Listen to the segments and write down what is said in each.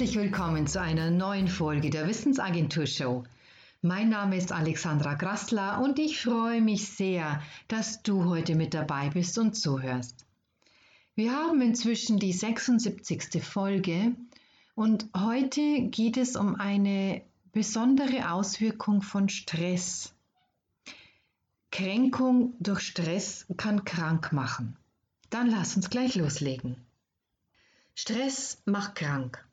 Herzlich willkommen zu einer neuen Folge der Wissensagentur Show. Mein Name ist Alexandra Grassler und ich freue mich sehr, dass du heute mit dabei bist und zuhörst. Wir haben inzwischen die 76. Folge und heute geht es um eine besondere Auswirkung von Stress. Kränkung durch Stress kann krank machen. Dann lass uns gleich loslegen. Stress macht krank.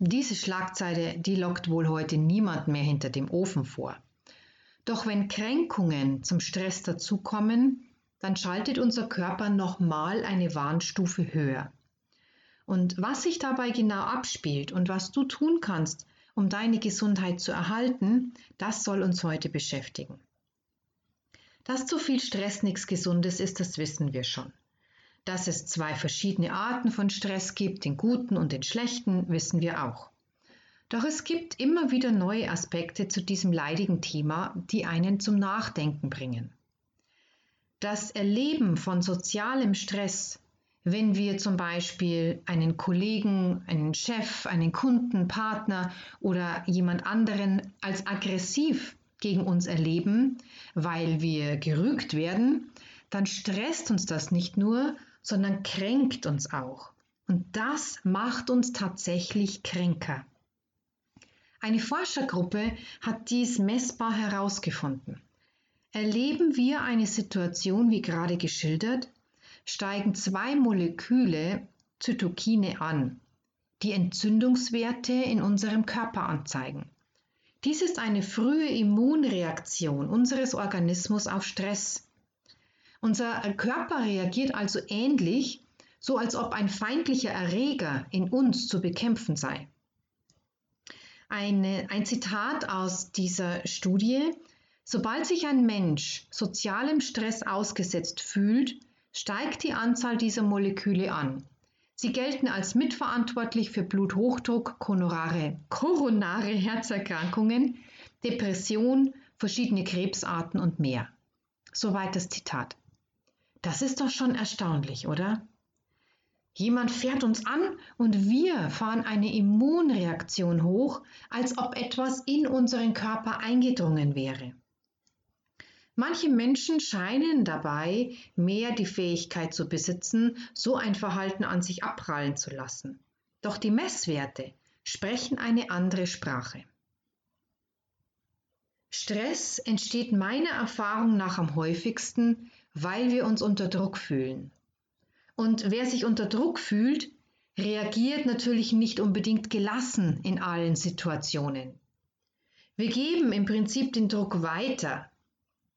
Diese Schlagzeile, die lockt wohl heute niemand mehr hinter dem Ofen vor. Doch wenn Kränkungen zum Stress dazukommen, dann schaltet unser Körper nochmal eine Warnstufe höher. Und was sich dabei genau abspielt und was du tun kannst, um deine Gesundheit zu erhalten, das soll uns heute beschäftigen. Dass zu viel Stress nichts Gesundes ist, das wissen wir schon. Dass es zwei verschiedene Arten von Stress gibt, den guten und den schlechten, wissen wir auch. Doch es gibt immer wieder neue Aspekte zu diesem leidigen Thema, die einen zum Nachdenken bringen. Das Erleben von sozialem Stress, wenn wir zum Beispiel einen Kollegen, einen Chef, einen Kunden, Partner oder jemand anderen als aggressiv gegen uns erleben, weil wir gerügt werden, dann stresst uns das nicht nur, sondern kränkt uns auch. Und das macht uns tatsächlich kränker. Eine Forschergruppe hat dies messbar herausgefunden. Erleben wir eine Situation wie gerade geschildert, steigen zwei Moleküle Zytokine an, die Entzündungswerte in unserem Körper anzeigen. Dies ist eine frühe Immunreaktion unseres Organismus auf Stress. Unser Körper reagiert also ähnlich, so als ob ein feindlicher Erreger in uns zu bekämpfen sei. Ein Zitat aus dieser Studie: Sobald sich ein Mensch sozialem Stress ausgesetzt fühlt, steigt die Anzahl dieser Moleküle an. Sie gelten als mitverantwortlich für Bluthochdruck, koronare Herzerkrankungen, Depression, verschiedene Krebsarten und mehr. Soweit das Zitat. Das ist doch schon erstaunlich, oder? Jemand fährt uns an und wir fahren eine Immunreaktion hoch, als ob etwas in unseren Körper eingedrungen wäre. Manche Menschen scheinen dabei mehr die Fähigkeit zu besitzen, so ein Verhalten an sich abprallen zu lassen. Doch die Messwerte sprechen eine andere Sprache. Stress entsteht meiner Erfahrung nach am häufigsten, weil wir uns unter Druck fühlen. Und wer sich unter Druck fühlt, reagiert natürlich nicht unbedingt gelassen in allen Situationen. Wir geben im Prinzip den Druck weiter.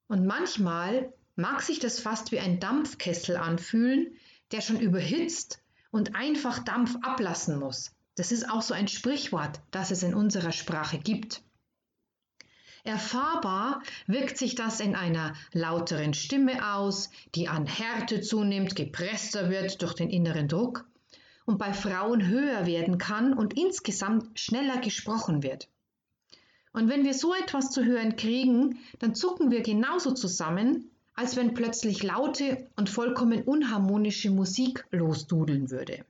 Und manchmal mag sich das fast wie ein Dampfkessel anfühlen, der schon überhitzt und einfach Dampf ablassen muss. Das ist auch so ein Sprichwort, das es in unserer Sprache gibt. Erfahrbar wirkt sich das in einer lauteren Stimme aus, die an Härte zunimmt, gepresster wird durch den inneren Druck und bei Frauen höher werden kann und insgesamt schneller gesprochen wird. Und wenn wir so etwas zu hören kriegen, dann zucken wir genauso zusammen, als wenn plötzlich laute und vollkommen unharmonische Musik losdudeln würde.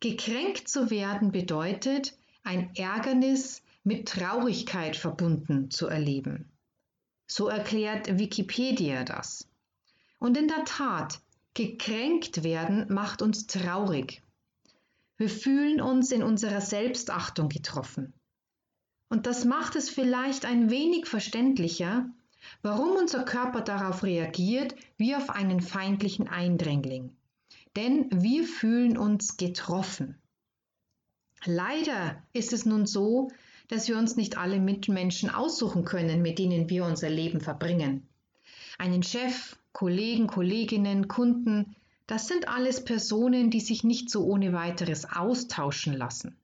Gekränkt zu werden bedeutet, ein Ärgernis mit Traurigkeit verbunden zu erleben. So erklärt Wikipedia das. Und in der Tat, gekränkt werden macht uns traurig. Wir fühlen uns in unserer Selbstachtung getroffen. Und das macht es vielleicht ein wenig verständlicher, warum unser Körper darauf reagiert, wie auf einen feindlichen Eindringling. Denn wir fühlen uns getroffen. Leider ist es nun so, dass wir uns nicht alle Mitmenschen aussuchen können, mit denen wir unser Leben verbringen. Einen Chef, Kollegen, Kolleginnen, Kunden, das sind alles Personen, die sich nicht so ohne weiteres austauschen lassen.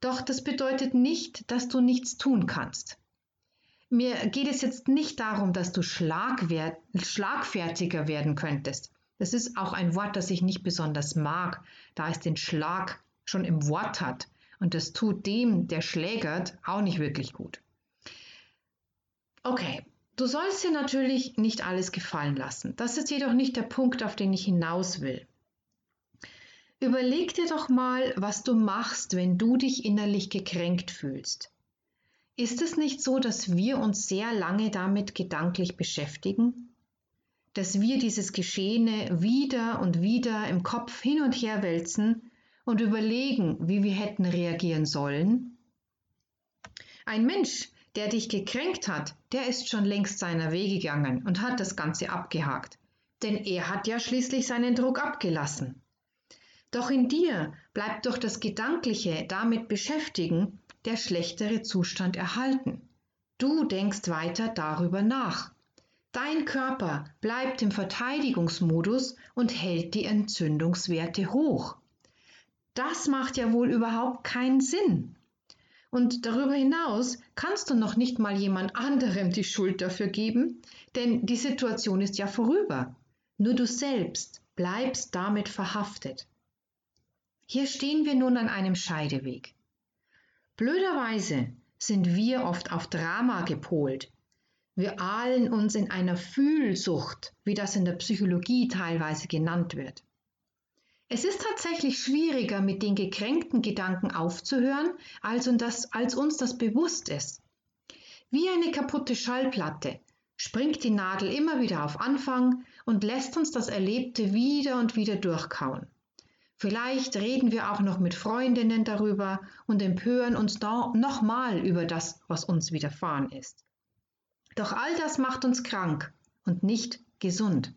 Doch das bedeutet nicht, dass du nichts tun kannst. Mir geht es jetzt nicht darum, dass du schlagfertiger werden könntest. Das ist auch ein Wort, das ich nicht besonders mag, da es den Schlag schon im Wort hat. Und das tut dem, der schlägert, auch nicht wirklich gut. Okay, du sollst dir natürlich nicht alles gefallen lassen. Das ist jedoch nicht der Punkt, auf den ich hinaus will. Überleg dir doch mal, was du machst, wenn du dich innerlich gekränkt fühlst. Ist es nicht so, dass wir uns sehr lange damit gedanklich beschäftigen? Dass wir dieses Geschehene wieder und wieder im Kopf hin und her wälzen und überlegen, wie wir hätten reagieren sollen? Ein Mensch, der dich gekränkt hat, der ist schon längst seiner Wege gegangen und hat das Ganze abgehakt. Denn er hat ja schließlich seinen Druck abgelassen. Doch in dir bleibt durch das gedankliche damit beschäftigen der schlechtere Zustand erhalten. Du denkst weiter darüber nach. Dein Körper bleibt im Verteidigungsmodus und hält die Entzündungswerte hoch. Das macht ja wohl überhaupt keinen Sinn. Und darüber hinaus kannst du noch nicht mal jemand anderem die Schuld dafür geben, denn die Situation ist ja vorüber. Nur du selbst bleibst damit verhaftet. Hier stehen wir nun an einem Scheideweg. Blöderweise sind wir oft auf Drama gepolt. Wir ahlen uns in einer Fühlsucht, wie das in der Psychologie teilweise genannt wird. Es ist tatsächlich schwieriger, mit den gekränkten Gedanken aufzuhören, als uns das bewusst ist. Wie eine kaputte Schallplatte springt die Nadel immer wieder auf Anfang und lässt uns das Erlebte wieder und wieder durchkauen. Vielleicht reden wir auch noch mit Freundinnen darüber und empören uns nochmal über das, was uns widerfahren ist. Doch all das macht uns krank und nicht gesund.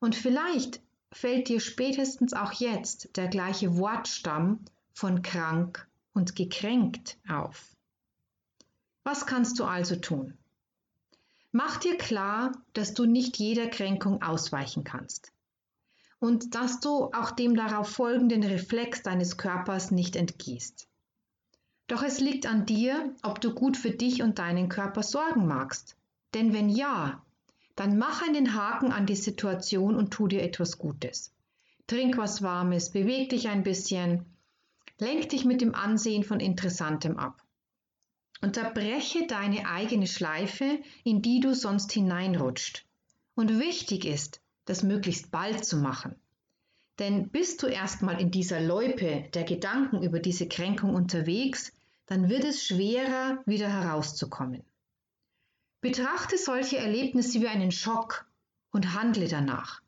Und vielleicht fällt dir spätestens auch jetzt der gleiche Wortstamm von krank und gekränkt auf. Was kannst du also tun? Mach dir klar, dass du nicht jeder Kränkung ausweichen kannst und dass du auch dem darauf folgenden Reflex deines Körpers nicht entgehst. Doch es liegt an dir, ob du gut für dich und deinen Körper sorgen magst. Denn wenn ja, dann mach einen Haken an die Situation und tu dir etwas Gutes. Trink was Warmes, beweg dich ein bisschen, lenk dich mit dem Ansehen von Interessantem ab. Unterbreche deine eigene Schleife, in die du sonst hineinrutscht. Und wichtig ist, das möglichst bald zu machen. Denn bist du erstmal in dieser Loipe der Gedanken über diese Kränkung unterwegs, dann wird es schwerer, wieder herauszukommen. Betrachte solche Erlebnisse wie einen Schock und handle danach.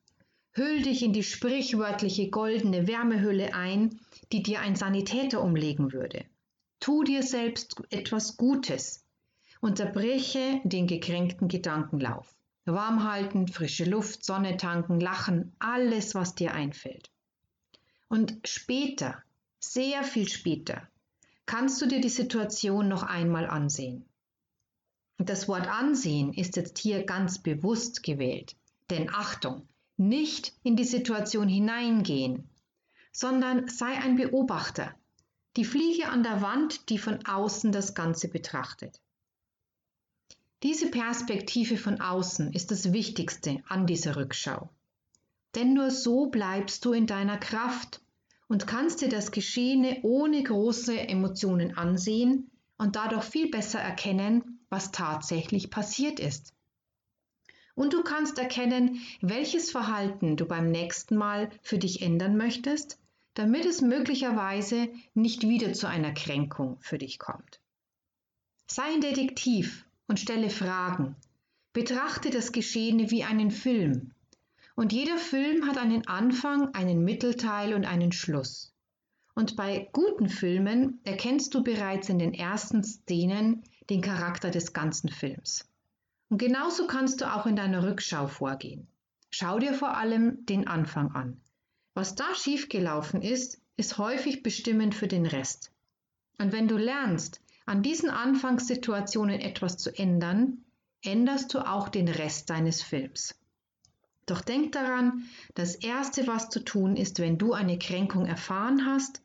Hüll dich in die sprichwörtliche goldene Wärmehülle ein, die dir ein Sanitäter umlegen würde. Tu dir selbst etwas Gutes. Unterbreche den gekränkten Gedankenlauf. Warm halten, frische Luft, Sonne tanken, lachen, alles, was dir einfällt. Und später, sehr viel später, kannst du dir die Situation noch einmal ansehen. Das Wort ansehen ist jetzt hier ganz bewusst gewählt. Denn Achtung, nicht in die Situation hineingehen, sondern sei ein Beobachter, die Fliege an der Wand, die von außen das Ganze betrachtet. Diese Perspektive von außen ist das Wichtigste an dieser Rückschau. Denn nur so bleibst du in deiner Kraft und kannst dir das Geschehene ohne große Emotionen ansehen und dadurch viel besser erkennen, was tatsächlich passiert ist. Und du kannst erkennen, welches Verhalten du beim nächsten Mal für dich ändern möchtest, damit es möglicherweise nicht wieder zu einer Kränkung für dich kommt. Sei ein Detektiv und stelle Fragen. Betrachte das Geschehene wie einen Film. Und jeder Film hat einen Anfang, einen Mittelteil und einen Schluss. Und bei guten Filmen erkennst du bereits in den ersten Szenen den Charakter des ganzen Films. Und genauso kannst du auch in deiner Rückschau vorgehen. Schau dir vor allem den Anfang an. Was da schiefgelaufen ist, ist häufig bestimmend für den Rest. Und wenn du lernst, an diesen Anfangssituationen etwas zu ändern, änderst du auch den Rest deines Films. Doch denk daran, das Erste, was zu tun ist, wenn du eine Kränkung erfahren hast,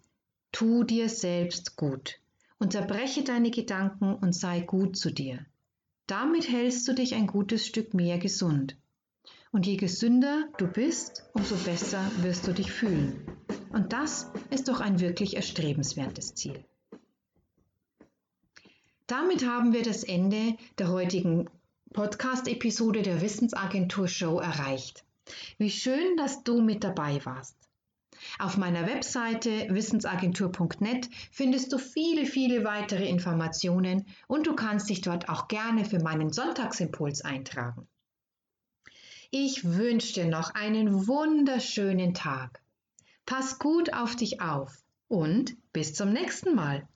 tu dir selbst gut. Unterbreche deine Gedanken und sei gut zu dir. Damit hältst du dich ein gutes Stück mehr gesund. Und je gesünder du bist, umso besser wirst du dich fühlen. Und das ist doch ein wirklich erstrebenswertes Ziel. Damit haben wir das Ende der heutigen Podcast-Episode der Wissensagentur Show erreicht. Wie schön, dass du mit dabei warst. Auf meiner Webseite wissensagentur.net findest du viele, viele weitere Informationen und du kannst dich dort auch gerne für meinen Sonntagsimpuls eintragen. Ich wünsche dir noch einen wunderschönen Tag. Pass gut auf dich auf und bis zum nächsten Mal.